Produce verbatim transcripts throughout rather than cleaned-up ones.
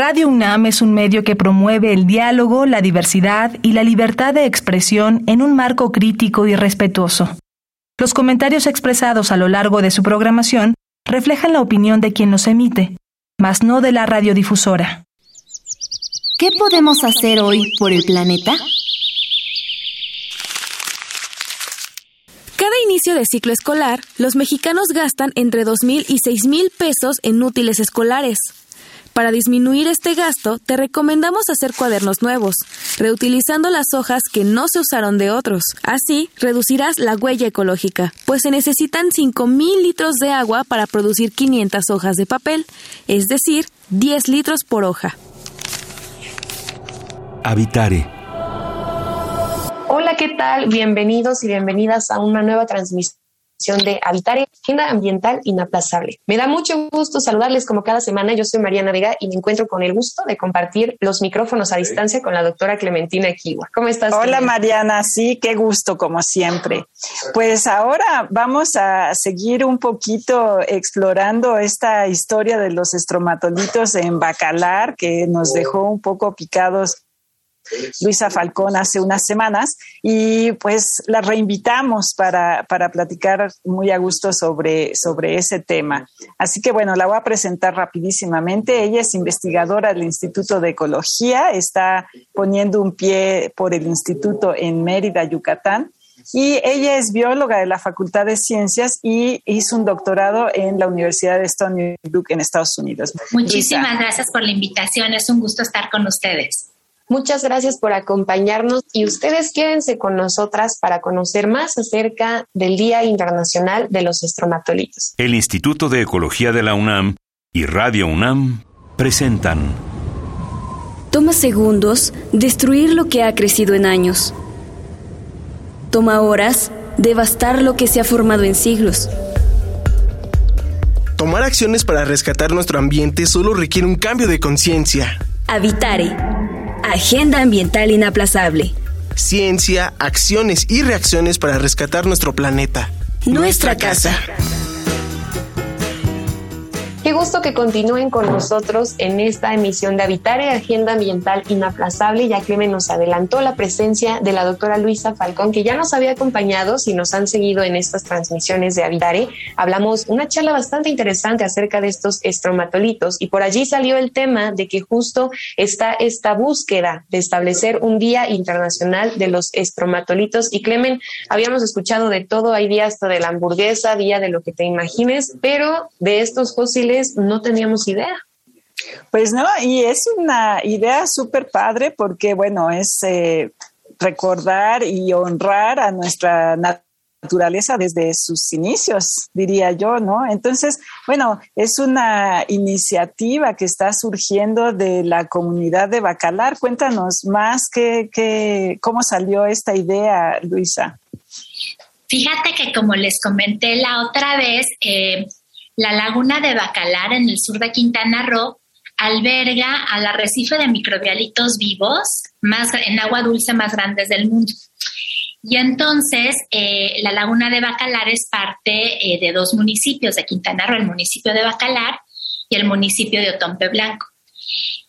Radio UNAM es un medio que promueve el diálogo, la diversidad y la libertad de expresión en un marco crítico y respetuoso. Los comentarios expresados a lo largo de su programación reflejan la opinión de quien los emite, mas no de la radiodifusora. ¿Qué podemos hacer hoy por el planeta? Cada inicio de ciclo escolar, los mexicanos gastan entre dos mil y seis mil pesos en útiles escolares. Para disminuir este gasto, te recomendamos hacer cuadernos nuevos, reutilizando las hojas que no se usaron de otros. Así, reducirás la huella ecológica, pues se necesitan cinco mil litros de agua para producir quinientas hojas de papel, es decir, diez litros por hoja. Habitare. Hola, ¿qué tal? Bienvenidos y bienvenidas a una nueva transmisión de Habitare, agenda ambiental inaplazable. Me da mucho gusto saludarles como cada semana. Yo soy Mariana Vega y me encuentro con el gusto de compartir los micrófonos a distancia con la doctora Clementina Kiwa. ¿Cómo estás? Hola, Clementina. Mariana, sí, qué gusto como siempre. Pues ahora vamos a seguir un poquito explorando esta historia de los estromatolitos en Bacalar, que nos dejó un poco picados Luisa Falcón hace unas semanas, y pues la reinvitamos para, para platicar muy a gusto sobre, sobre ese tema. Así que bueno, la voy a presentar rapidísimamente. Ella es investigadora del Instituto de Ecología, está poniendo un pie por el instituto en Mérida, Yucatán, y ella es bióloga de la Facultad de Ciencias y hizo un doctorado en la Universidad de Stony Brook en Estados Unidos. Muchísimas Luisa, gracias por la invitación, es un gusto estar con ustedes. Muchas gracias por acompañarnos y ustedes quédense con nosotras para conocer más acerca del Día Internacional de los Estromatolitos. El Instituto de Ecología de la UNAM y Radio UNAM presentan. Toma segundos destruir lo que ha crecido en años. Toma horas devastar lo que se ha formado en siglos. Tomar acciones para rescatar nuestro ambiente solo requiere un cambio de conciencia. Habitare. Agenda ambiental inaplazable. Ciencia, acciones y reacciones para rescatar nuestro planeta. Nuestra casa. Qué gusto que continúen con nosotros en esta emisión de Habitare, Agenda ambiental inaplazable. Ya Clemen nos adelantó la presencia de la doctora Luisa Falcón, que ya nos había acompañado. Si nos han seguido en estas transmisiones de Habitare, hablamos una charla bastante interesante acerca de estos estromatolitos, y por allí salió el tema de que justo está esta búsqueda de establecer un Día Internacional de los Estromatolitos. Y Clemen, habíamos escuchado de todo, hay día hasta de la hamburguesa, día de lo que te imagines, pero de estos fósiles no teníamos idea. Pues no, y es una idea súper padre porque, bueno, es eh, recordar y honrar a nuestra naturaleza. naturaleza desde sus inicios, diría yo, ¿no? Entonces, bueno, es una iniciativa que está surgiendo de la comunidad de Bacalar. Cuéntanos más que, que, cómo salió esta idea, Luisa. Fíjate que, como les comenté la otra vez, eh, la laguna de Bacalar en el sur de Quintana Roo alberga al arrecife de microbialitos vivos más, en agua dulce más grandes del mundo. Y entonces eh, la laguna de Bacalar es parte eh, de dos municipios de Quintana Roo, el municipio de Bacalar y el municipio de Othón P. Blanco.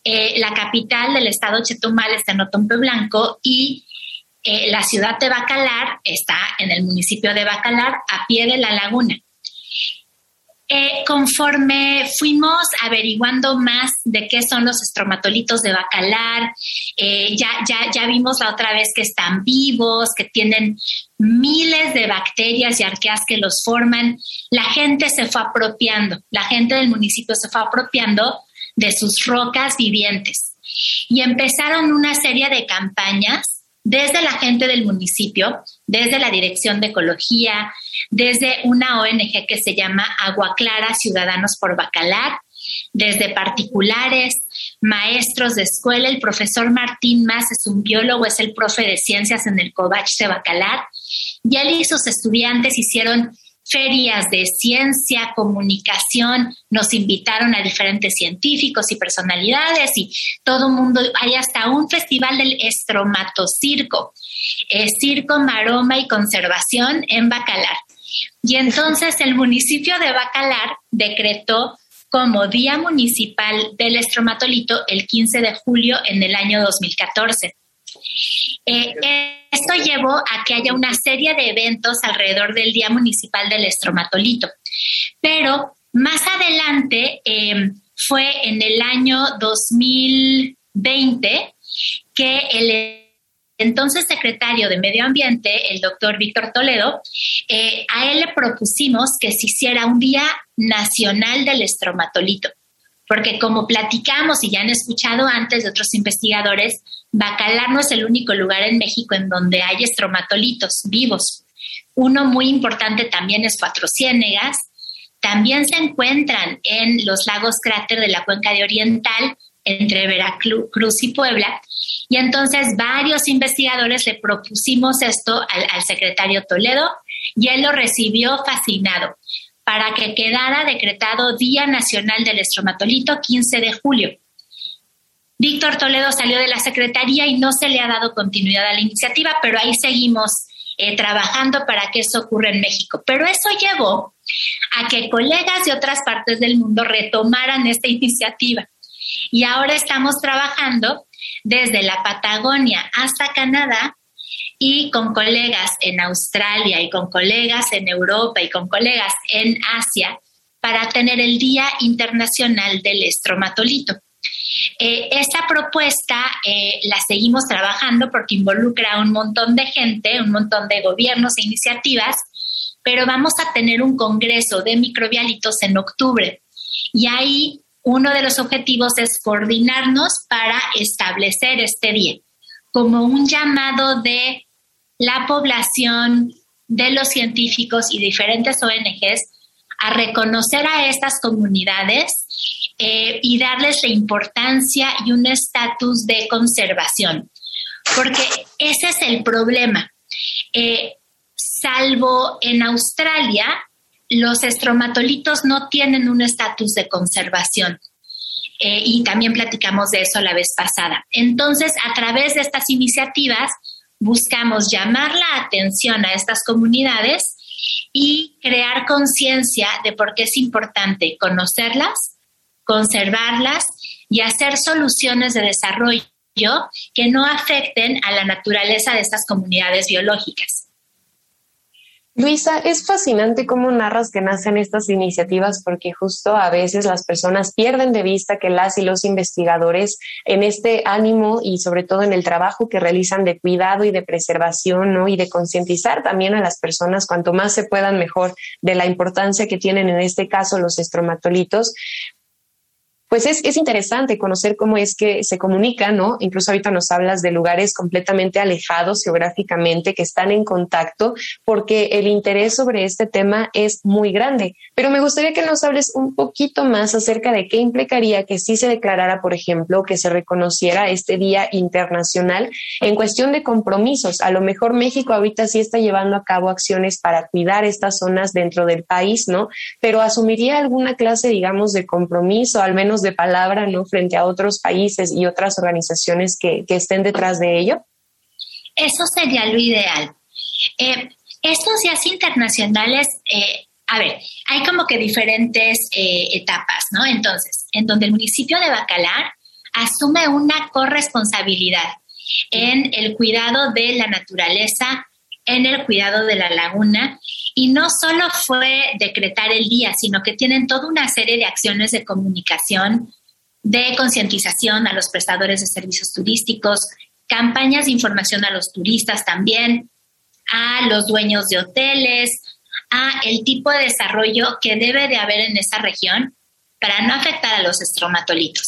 Eh, la capital del estado Chetumal está en Othón P. Blanco y eh, la ciudad de Bacalar está en el municipio de Bacalar, a pie de la laguna. Eh, conforme fuimos averiguando más de qué son los estromatolitos de Bacalar, eh, ya, ya, ya vimos la otra vez que están vivos, que tienen miles de bacterias y arqueas que los forman. La gente se fue apropiando, la gente del municipio se fue apropiando de sus rocas vivientes y empezaron una serie de campañas desde la gente del municipio, desde la Dirección de Ecología, desde una O N G que se llama Agua Clara Ciudadanos por Bacalar, desde particulares, maestros de escuela. El profesor Martín Más es un biólogo, es el profe de ciencias en el COVAC de Bacalar, y él y sus estudiantes hicieron ferias de ciencia, comunicación, nos invitaron a diferentes científicos y personalidades y todo mundo, hay hasta un festival del estromatocirco, eh, circo, maroma y conservación en Bacalar. Y entonces el municipio de Bacalar decretó como Día Municipal del Estromatolito el quince de julio en el año dos mil catorce. Eh, esto llevó a que haya una serie de eventos alrededor del Día Municipal del Estromatolito, pero más adelante eh, fue en el año dos mil veinte que el entonces secretario de Medio Ambiente, el doctor Víctor Toledo, eh, a él le propusimos que se hiciera un Día Nacional del Estromatolito, porque como platicamos y ya han escuchado antes de otros investigadores, Bacalar no es el único lugar en México en donde hay estromatolitos vivos. Uno muy importante también es Cuatrociénegas. También se encuentran en los lagos cráter de la Cuenca del Oriental, entre Veracruz y Puebla. Y entonces varios investigadores le propusimos esto al, al secretario Toledo y él lo recibió fascinado para que quedara decretado Día Nacional del Estromatolito quince de julio. Víctor Toledo salió de la secretaría y no se le ha dado continuidad a la iniciativa, pero ahí seguimos eh, trabajando para que eso ocurra en México. Pero eso llevó a que colegas de otras partes del mundo retomaran esta iniciativa. Y ahora estamos trabajando desde la Patagonia hasta Canadá y con colegas en Australia y con colegas en Europa y con colegas en Asia para tener el Día Internacional del Estromatolito. Eh, esta propuesta eh, la seguimos trabajando porque involucra a un montón de gente, un montón de gobiernos e iniciativas, pero vamos a tener un congreso de microbialitos en octubre y ahí uno de los objetivos es coordinarnos para establecer este día como un llamado de la población, de los científicos y diferentes O N Ges a reconocer a estas comunidades eh, y darles la importancia y un estatus de conservación. Porque ese es el problema. Eh, salvo en Australia, los estromatolitos no tienen un estatus de conservación eh, y también platicamos de eso la vez pasada. Entonces, a través de estas iniciativas buscamos llamar la atención a estas comunidades y crear conciencia de por qué es importante conocerlas, conservarlas y hacer soluciones de desarrollo que no afecten a la naturaleza de estas comunidades biológicas. Luisa, es fascinante cómo narras que nacen estas iniciativas porque justo a veces las personas pierden de vista que las y los investigadores en este ánimo y sobre todo en el trabajo que realizan de cuidado y de preservación, ¿no? Y de concientizar también a las personas cuanto más se puedan mejor de la importancia que tienen en este caso los estromatolitos. Pues es, es interesante conocer cómo es que se comunican, ¿no? Incluso ahorita nos hablas de lugares completamente alejados geográficamente que están en contacto porque el interés sobre este tema es muy grande. Pero me gustaría que nos hables un poquito más acerca de qué implicaría que sí se declarara, por ejemplo, que se reconociera este Día Internacional en cuestión de compromisos. A lo mejor México ahorita sí está llevando a cabo acciones para cuidar estas zonas dentro del país, ¿no? Pero asumiría alguna clase, digamos, de compromiso, al menos de palabra, ¿no? Frente a otros países y otras organizaciones que, que estén detrás de ello? Eso sería lo ideal. Eh, estos días internacionales, eh, a ver, hay como que diferentes eh, etapas, ¿no? Entonces, en donde el municipio de Bacalar asume una corresponsabilidad en el cuidado de la naturaleza, en el cuidado de la laguna, y no solo fue decretar el día, sino que tienen toda una serie de acciones de comunicación, de concientización a los prestadores de servicios turísticos, campañas de información a los turistas también, a los dueños de hoteles, a el tipo de desarrollo que debe de haber en esa región para no afectar a los estromatolitos.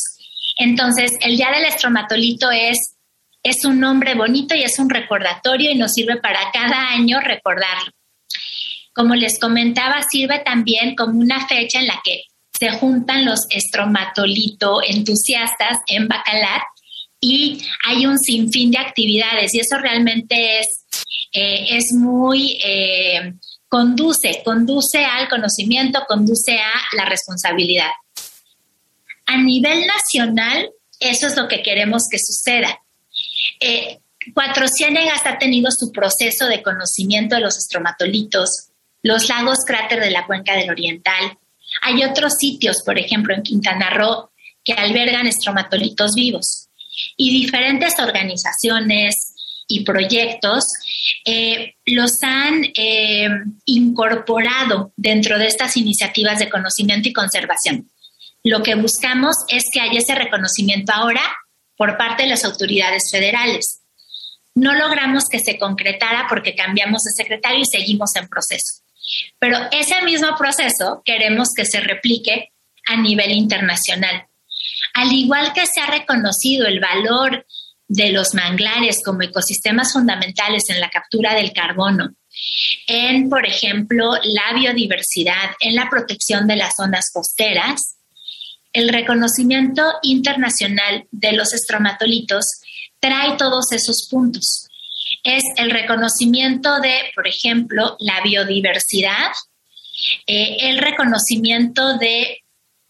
Entonces, el Día del Estromatolito es Es un nombre bonito y es un recordatorio y nos sirve para cada año recordarlo. Como les comentaba, sirve también como una fecha en la que se juntan los estromatolito entusiastas en Bacalar y hay un sinfín de actividades y eso realmente es, eh, es muy... Eh, conduce, conduce al conocimiento, conduce a la responsabilidad. A nivel nacional, eso es lo que queremos que suceda. Eh, Cuatrociénegas ha tenido su proceso de conocimiento de los estromatolitos, los lagos cráter de la Cuenca del Oriental, Hay otros sitios, por ejemplo, en Quintana Roo, que albergan estromatolitos vivos. Y diferentes organizaciones y proyectos eh, los han eh, incorporado dentro de estas iniciativas de conocimiento y conservación. Lo que buscamos es que haya ese reconocimiento ahora por parte de las autoridades federales. No logramos que se concretara porque cambiamos de secretario y seguimos en proceso. Pero ese mismo proceso queremos que se replique a nivel internacional. Al igual que se ha reconocido el valor de los manglares como ecosistemas fundamentales en la captura del carbono, en, por ejemplo, la biodiversidad, en la protección de las zonas costeras, el reconocimiento internacional de los estromatolitos trae todos esos puntos. Es el reconocimiento de, por ejemplo, la biodiversidad, eh, el reconocimiento de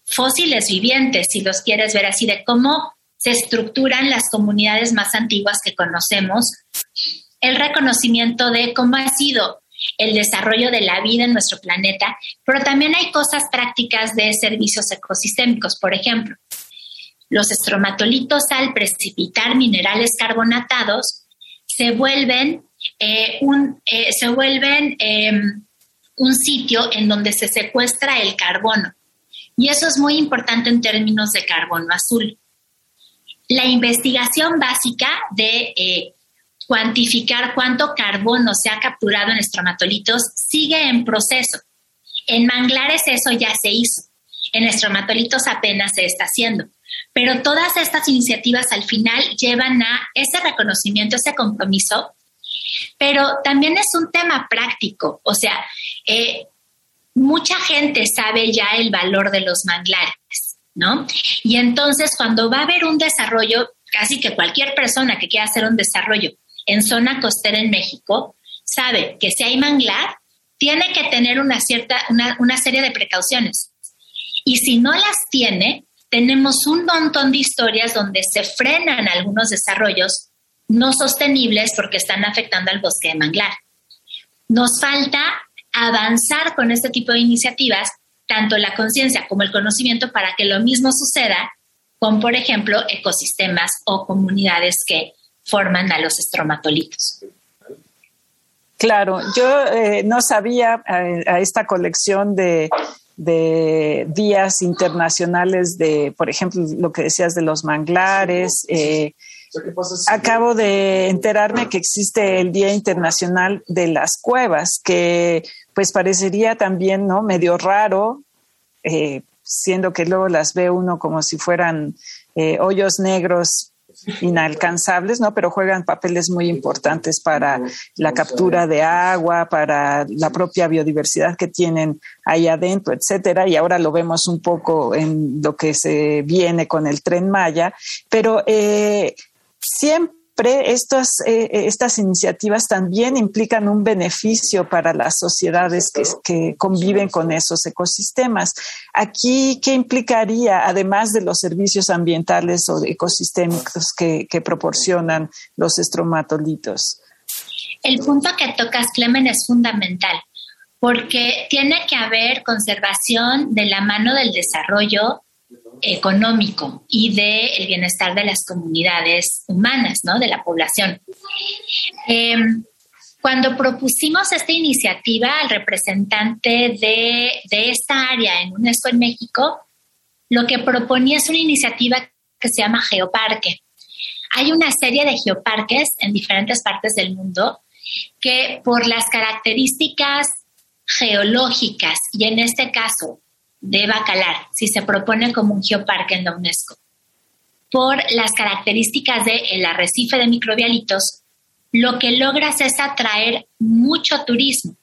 fósiles vivientes, si los quieres ver así, de cómo se estructuran las comunidades más antiguas que conocemos, el reconocimiento de cómo ha sido el desarrollo de la vida en nuestro planeta, pero también hay cosas prácticas de servicios ecosistémicos. Por ejemplo, los estromatolitos, al precipitar minerales carbonatados, se vuelven, eh, un, eh, se vuelven eh, un sitio en donde se secuestra el carbono. Y eso es muy importante en términos de carbono azul. La investigación básica de eh, cuantificar cuánto carbono se ha capturado en estromatolitos sigue en proceso. En manglares eso ya se hizo, en estromatolitos apenas se está haciendo. Pero todas estas iniciativas al final llevan a ese reconocimiento, ese compromiso, pero también es un tema práctico. O sea, eh, mucha gente sabe ya el valor de los manglares, ¿no? Y entonces cuando va a haber un desarrollo, casi que cualquier persona que quiera hacer un desarrollo en zona costera en México, sabe que si hay manglar, tiene que tener una, cierta, una, una serie de precauciones. Y si no las tiene, tenemos un montón de historias donde se frenan algunos desarrollos no sostenibles porque están afectando al bosque de manglar. Nos falta avanzar con este tipo de iniciativas, tanto la conciencia como el conocimiento, para que lo mismo suceda con, por ejemplo, ecosistemas o comunidades que forman a los estromatolitos. Claro, yo eh, no sabía eh, a esta colección de, de días internacionales de, por ejemplo, lo que decías de los manglares. Eh, acabo de enterarme que existe el Día Internacional de las Cuevas, que pues parecería también, ¿no?, medio raro, eh, siendo que luego las ve uno como si fueran eh, hoyos negros inalcanzables, ¿no? Pero juegan papeles muy importantes para la captura de agua, para la propia biodiversidad que tienen ahí adentro, etcétera. Y ahora lo vemos un poco en lo que se viene con el Tren Maya. Pero eh, siempre estos, eh, estas iniciativas también implican un beneficio para las sociedades que, que conviven con esos ecosistemas. Aquí, ¿qué implicaría, además de los servicios ambientales o ecosistémicos que, que proporcionan los estromatolitos? El punto que tocas, Clemen, es fundamental, porque tiene que haber conservación de la mano del desarrollo económico y del bienestar de las comunidades humanas, ¿no?, de la población. Eh, Cuando propusimos esta iniciativa al representante de, de esta área en UNESCO en México, lo que proponía es una iniciativa que se llama Geoparque. Hay una serie de geoparques en diferentes partes del mundo que, por las características geológicas, y en este caso de Bacalar, si se propone como un geoparque en la UNESCO, por las características del arrecife de microbialitos, lo que logras es atraer mucho turismo.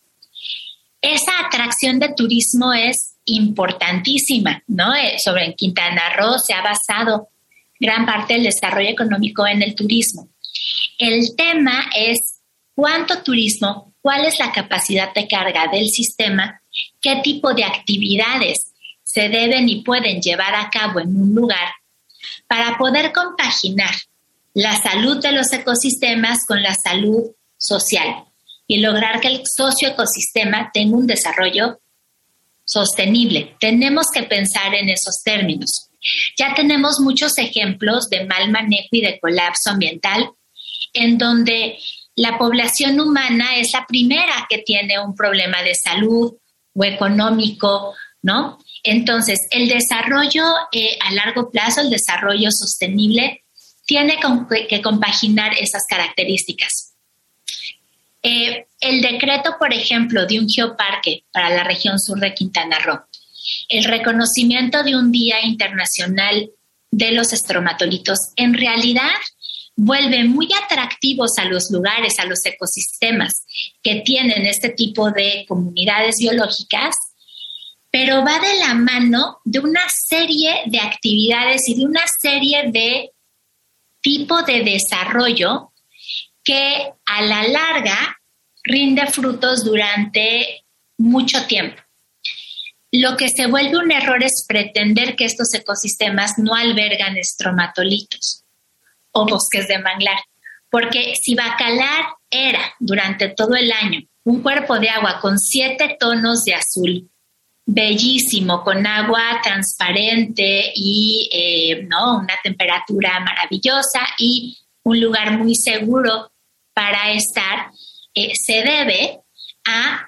Esa atracción de turismo es importantísima, ¿no? Sobre en Quintana Roo se ha basado gran parte del desarrollo económico en el turismo. El tema es cuánto turismo, cuál es la capacidad de carga del sistema, qué tipo de actividades se deben y pueden llevar a cabo en un lugar para poder compaginar la salud de los ecosistemas con la salud social y lograr que el socioecosistema tenga un desarrollo sostenible. Tenemos que pensar en esos términos. Ya tenemos muchos ejemplos de mal manejo y de colapso ambiental en donde la población humana es la primera que tiene un problema de salud o económico, ¿no? Entonces, el desarrollo eh, a largo plazo, el desarrollo sostenible, tiene que compaginar esas características. Eh, el decreto, por ejemplo, de un geoparque para la región sur de Quintana Roo, el reconocimiento de un Día Internacional de los Estromatolitos, en realidad vuelve muy atractivos a los lugares, a los ecosistemas que tienen este tipo de comunidades biológicas, pero va de la mano de una serie de actividades y de una serie de tipo de desarrollo que a la larga rinde frutos durante mucho tiempo. Lo que se vuelve un error es pretender que estos ecosistemas no albergan estromatolitos o bosques de manglar, porque si Bacalar era durante todo el año un cuerpo de agua con siete tonos de azul, bellísimo, con agua transparente y eh, ¿no? una temperatura maravillosa y un lugar muy seguro para estar, eh, se debe a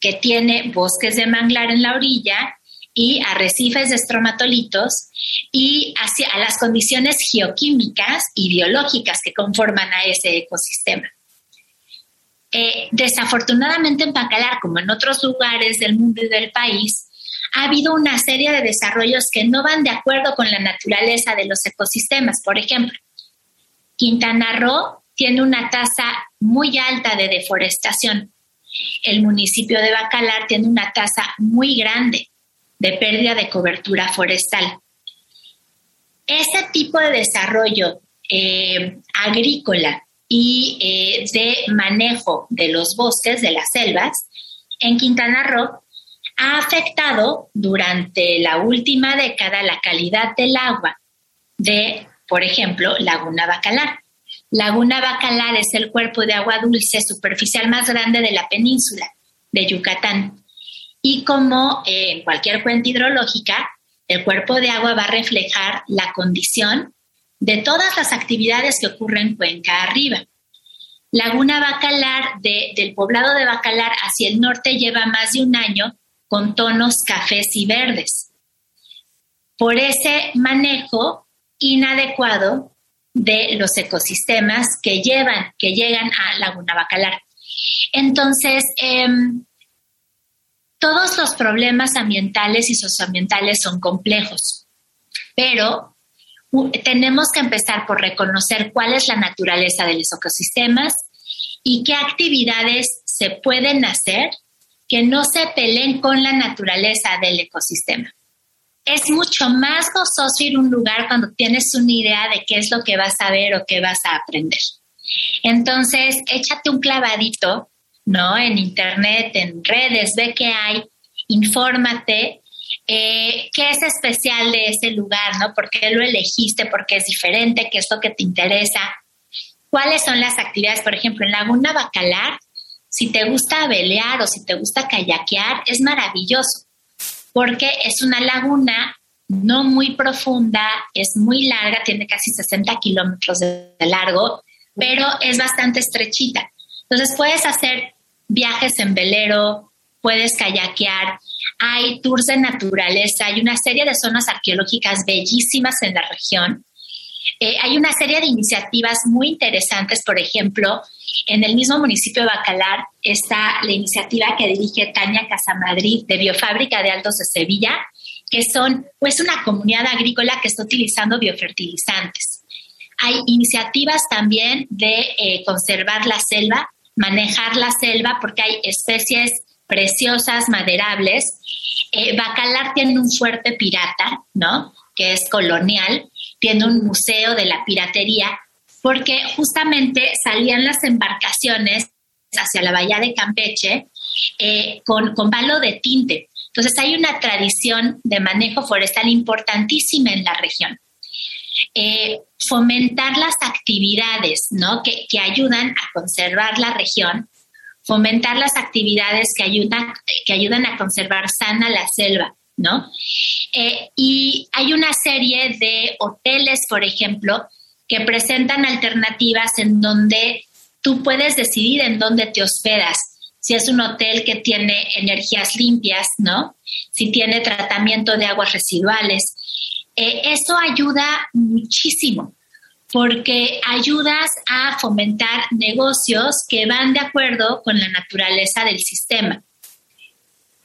que tiene bosques de manglar en la orilla y arrecifes de estromatolitos y hacia, a las condiciones geoquímicas y biológicas que conforman a ese ecosistema. Eh, desafortunadamente en Bacalar, como en otros lugares del mundo y del país, ha habido una serie de desarrollos que no van de acuerdo con la naturaleza de los ecosistemas. Por ejemplo, Quintana Roo tiene una tasa muy alta de deforestación. El municipio de Bacalar tiene una tasa muy grande de pérdida de cobertura forestal. Ese tipo de desarrollo eh, agrícola y eh, de manejo de los bosques, de las selvas, en Quintana Roo ha afectado durante la última década la calidad del agua de, por ejemplo, Laguna Bacalar. Laguna Bacalar es el cuerpo de agua dulce superficial más grande de la península de Yucatán. Y como en eh, cualquier cuenca hidrológica, el cuerpo de agua va a reflejar la condición de todas las actividades que ocurren cuenca arriba. Laguna Bacalar, de, del poblado de Bacalar hacia el norte, lleva más de un año con tonos cafés y verdes. Por ese manejo inadecuado de los ecosistemas que, llevan, que llegan a Laguna Bacalar. Entonces, eh, todos los problemas ambientales y socioambientales son complejos, pero tenemos que empezar por reconocer cuál es la naturaleza de los ecosistemas y qué actividades se pueden hacer que no se peleen con la naturaleza del ecosistema. Es mucho más gozoso ir a un lugar cuando tienes una idea de qué es lo que vas a ver o qué vas a aprender. Entonces, échate un clavadito, ¿no? En internet, en redes, ve qué hay, infórmate. Eh, ¿Qué es especial de ese lugar, no? ¿Por qué lo elegiste? ¿Por qué es diferente? ¿Qué es lo que te interesa? ¿Cuáles son las actividades? Por ejemplo, en Laguna Bacalar, si te gusta velear o si te gusta kayakear, es maravilloso porque es una laguna no muy profunda, es muy larga, tiene casi sesenta kilómetros de largo, pero es bastante estrechita. Entonces, puedes hacer viajes en velero, puedes kayakear, hay tours de naturaleza, hay una serie de zonas arqueológicas bellísimas en la región. Eh, hay una serie de iniciativas muy interesantes, por ejemplo, en el mismo municipio de Bacalar está la iniciativa que dirige Tania Casamadrid de Biofábrica de Altos de Sevilla, que son pues una comunidad agrícola que está utilizando biofertilizantes. Hay iniciativas también de eh, conservar la selva, manejar la selva, porque hay especies preciosas, maderables. Eh, Bacalar tiene un fuerte pirata, ¿no? Que es colonial, tiene un museo de la piratería, porque justamente salían las embarcaciones hacia la bahía de Campeche eh, con, con palo de tinte. Entonces hay una tradición de manejo forestal importantísima en la región. Eh, fomentar las actividades, ¿no? que, que ayudan a conservar la región, fomentar las actividades que ayudan, que ayudan a conservar sana la selva, ¿no? Eh, y hay una serie de hoteles, por ejemplo, que presentan alternativas en donde tú puedes decidir en dónde te hospedas. Si es un hotel que tiene energías limpias, ¿no? Si tiene tratamiento de aguas residuales. Eh, eso ayuda muchísimo porque ayudas a fomentar negocios que van de acuerdo con la naturaleza del sistema.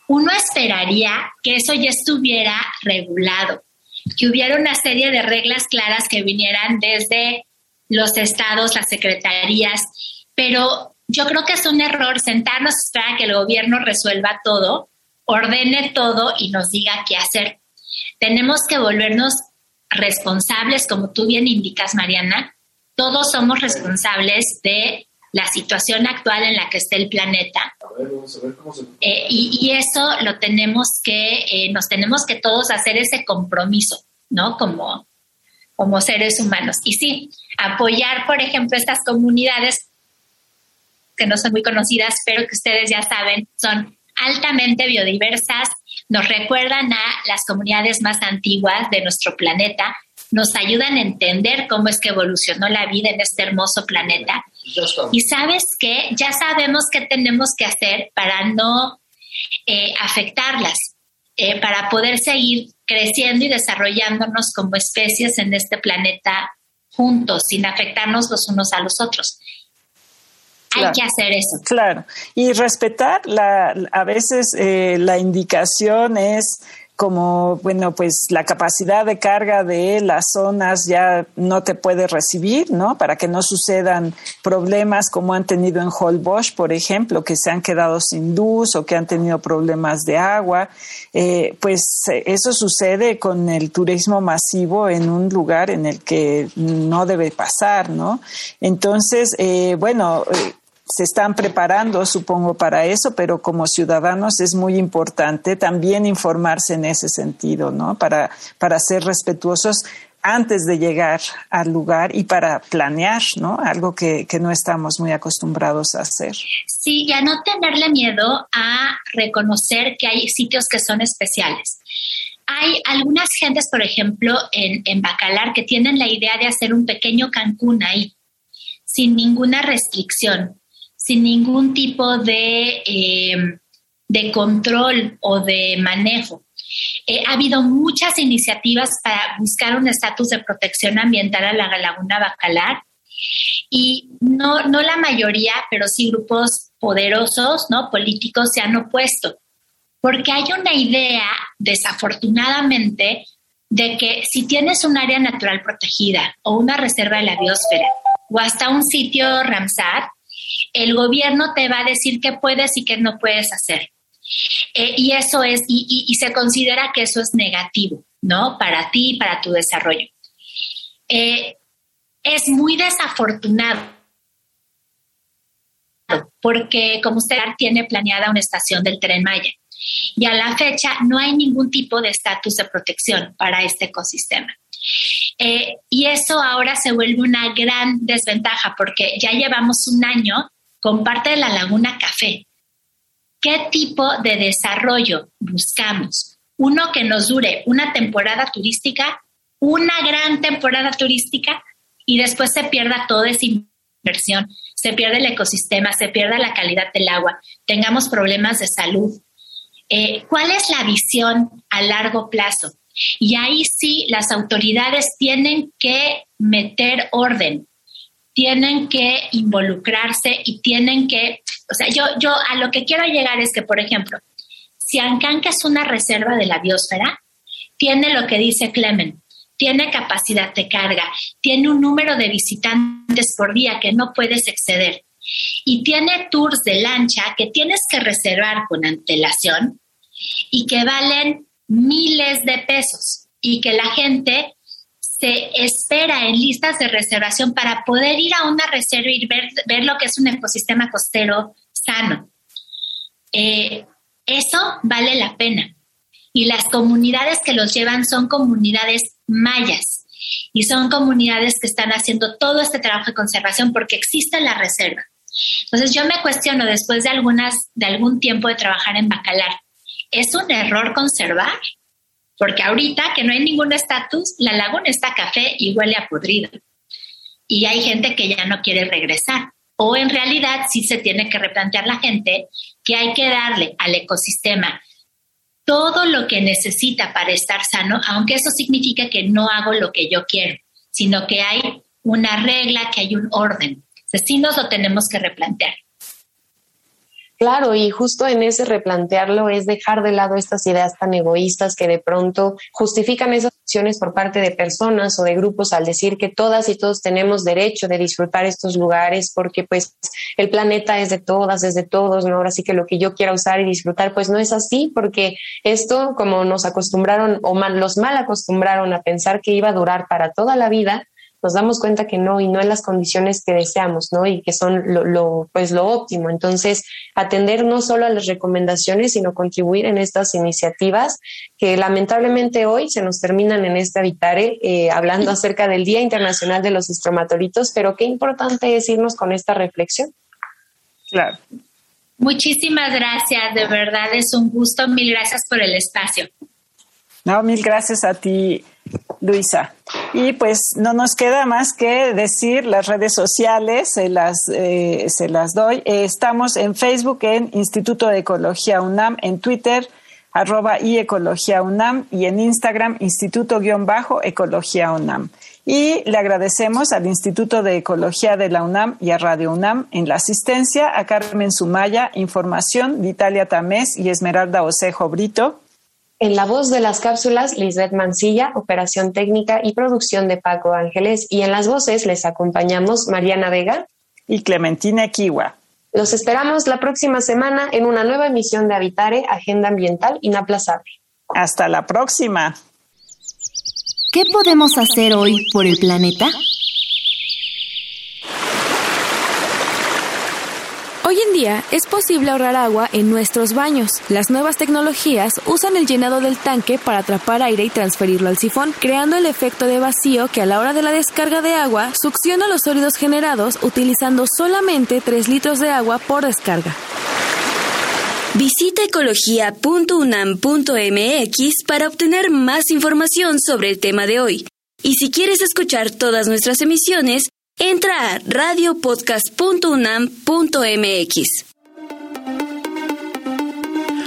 Uno esperaría que eso ya estuviera regulado, que hubiera una serie de reglas claras que vinieran desde los estados, las secretarías, pero yo creo que es un error sentarnos a esperar a que el gobierno resuelva todo, ordene todo y nos diga qué hacer. Tenemos que volvernos responsables, como tú bien indicas, Mariana. Todos somos responsables de la situación actual en la que está el planeta. A ver, vamos a ver cómo se... eh, y, y eso lo tenemos que, eh, nos tenemos que todos hacer ese compromiso, ¿no? Como, como seres humanos. Y sí, apoyar, por ejemplo, estas comunidades que no son muy conocidas, pero que ustedes ya saben, son altamente biodiversas, nos recuerdan a las comunidades más antiguas de nuestro planeta, nos ayudan a entender cómo es que evolucionó la vida en este hermoso planeta. Y sabes qué, ya sabemos qué tenemos que hacer para no eh, afectarlas, eh, para poder seguir creciendo y desarrollándonos como especies en este planeta juntos, sin afectarnos los unos a los otros. Claro, hay que hacer eso. Claro, y respetar la, a veces eh, la indicación es como, bueno, pues la capacidad de carga de las zonas ya no te puede recibir, ¿no? Para que no sucedan problemas como han tenido en Holbox, por ejemplo, que se han quedado sin luz o que han tenido problemas de agua. Eh, pues eso sucede con el turismo masivo en un lugar en el que no debe pasar, ¿no? Entonces, eh, bueno... Eh, se están preparando, supongo, para eso, pero como ciudadanos es muy importante también informarse en ese sentido, ¿no? Para, para ser respetuosos antes de llegar al lugar y para planear, ¿no? Algo que, que no estamos muy acostumbrados a hacer. Sí, y a no tenerle miedo a reconocer que hay sitios que son especiales. Hay algunas gentes, por ejemplo, en, en Bacalar, que tienen la idea de hacer un pequeño Cancún ahí, sin ninguna restricción, sin ningún tipo de, eh, de control o de manejo. Eh, ha habido muchas iniciativas para buscar un estatus de protección ambiental a la Laguna Bacalar y no, no la mayoría, pero sí grupos poderosos, ¿no? Políticos se han opuesto, porque hay una idea, desafortunadamente, de que si tienes un área natural protegida o una reserva de la biosfera o hasta un sitio Ramsar, el gobierno te va a decir qué puedes y qué no puedes hacer. Eh, y eso es, y, y, y se considera que eso es negativo, ¿no? Para ti y para tu desarrollo. Eh, es muy desafortunado porque, como usted tiene planeada una estación del Tren Maya y a la fecha no hay ningún tipo de estatus de protección para este ecosistema. Eh, y eso ahora se vuelve una gran desventaja porque ya llevamos un año con parte de la Laguna Café. ¿Qué tipo de desarrollo buscamos? Uno que nos dure una temporada turística, una gran temporada turística, y después se pierda toda esa inversión, se pierde el ecosistema, se pierde la calidad del agua, tengamos problemas de salud. Eh, ¿cuál es la visión a largo plazo? Y ahí sí las autoridades tienen que meter orden, tienen que involucrarse y tienen que... O sea, yo, yo a lo que quiero llegar es que, por ejemplo, si Cancún, que es una reserva de la biosfera, tiene lo que dice Clemen, tiene capacidad de carga, tiene un número de visitantes por día que no puedes exceder y tiene tours de lancha que tienes que reservar con antelación y que valen miles de pesos y que la gente se espera en listas de reservación para poder ir a una reserva y ver, ver lo que es un ecosistema costero sano. Eh, eso vale la pena. Y las comunidades que los llevan son comunidades mayas y son comunidades que están haciendo todo este trabajo de conservación porque existe la reserva. Entonces yo me cuestiono después de, algunas, de algún tiempo de trabajar en Bacalar, ¿es un error conservar? Porque ahorita que no hay ningún estatus, la laguna está café y huele a podrido. Y hay gente que ya no quiere regresar. O en realidad sí se tiene que replantear la gente que hay que darle al ecosistema todo lo que necesita para estar sano, aunque eso significa que no hago lo que yo quiero, sino que hay una regla, que hay un orden. Entonces sí nos lo tenemos que replantear. Claro, y justo en ese replantearlo es dejar de lado estas ideas tan egoístas que de pronto justifican esas acciones por parte de personas o de grupos al decir que todas y todos tenemos derecho de disfrutar estos lugares porque pues el planeta es de todas, es de todos, ¿no? Ahora sí que lo que yo quiera usar y disfrutar pues no es así, porque esto, como nos acostumbraron o mal, los mal acostumbraron a pensar que iba a durar para toda la vida, nos damos cuenta que no, y no en las condiciones que deseamos, ¿no? Y que son lo, lo, pues lo óptimo. Entonces, atender no solo a las recomendaciones, sino contribuir en estas iniciativas que lamentablemente hoy se nos terminan en este Habitare, eh, hablando acerca del Día Internacional de los Estromatolitos, pero qué importante es irnos con esta reflexión. Claro. Muchísimas gracias, de verdad es un gusto. Mil gracias por el espacio. No, mil gracias a ti, Luisa. Y pues no nos queda más que decir las redes sociales, se las, eh, se las doy. Eh, estamos en Facebook, en Instituto de Ecología UNAM, en Twitter, arroba y Ecología UNAM, y en Instagram, Instituto-Ecología UNAM. Y le agradecemos al Instituto de Ecología de la UNAM y a Radio UNAM en la asistencia, a Carmen Sumaya, información de Italia Tamés y Esmeralda Osejo Brito. En la voz de las cápsulas, Lisbeth Mancilla, operación técnica y producción de Paco Ángeles. Y en las voces les acompañamos Mariana Vega y Clementina Kiwa. Los esperamos la próxima semana en una nueva emisión de Habitare, Agenda Ambiental Inaplazable. Hasta la próxima. ¿Qué podemos hacer hoy por el planeta? Hoy en día es posible ahorrar agua en nuestros baños. Las nuevas tecnologías usan el llenado del tanque para atrapar aire y transferirlo al sifón, creando el efecto de vacío que a la hora de la descarga de agua succiona los sólidos generados utilizando solamente tres litros de agua por descarga. Visita ecología punto unam punto m x para obtener más información sobre el tema de hoy. Y si quieres escuchar todas nuestras emisiones, entra a radio podcast punto unam punto m x.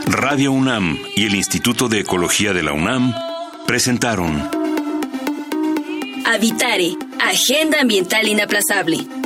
Radio UNAM y el Instituto de Ecología de la UNAM presentaron Habitare, Agenda Ambiental Inaplazable.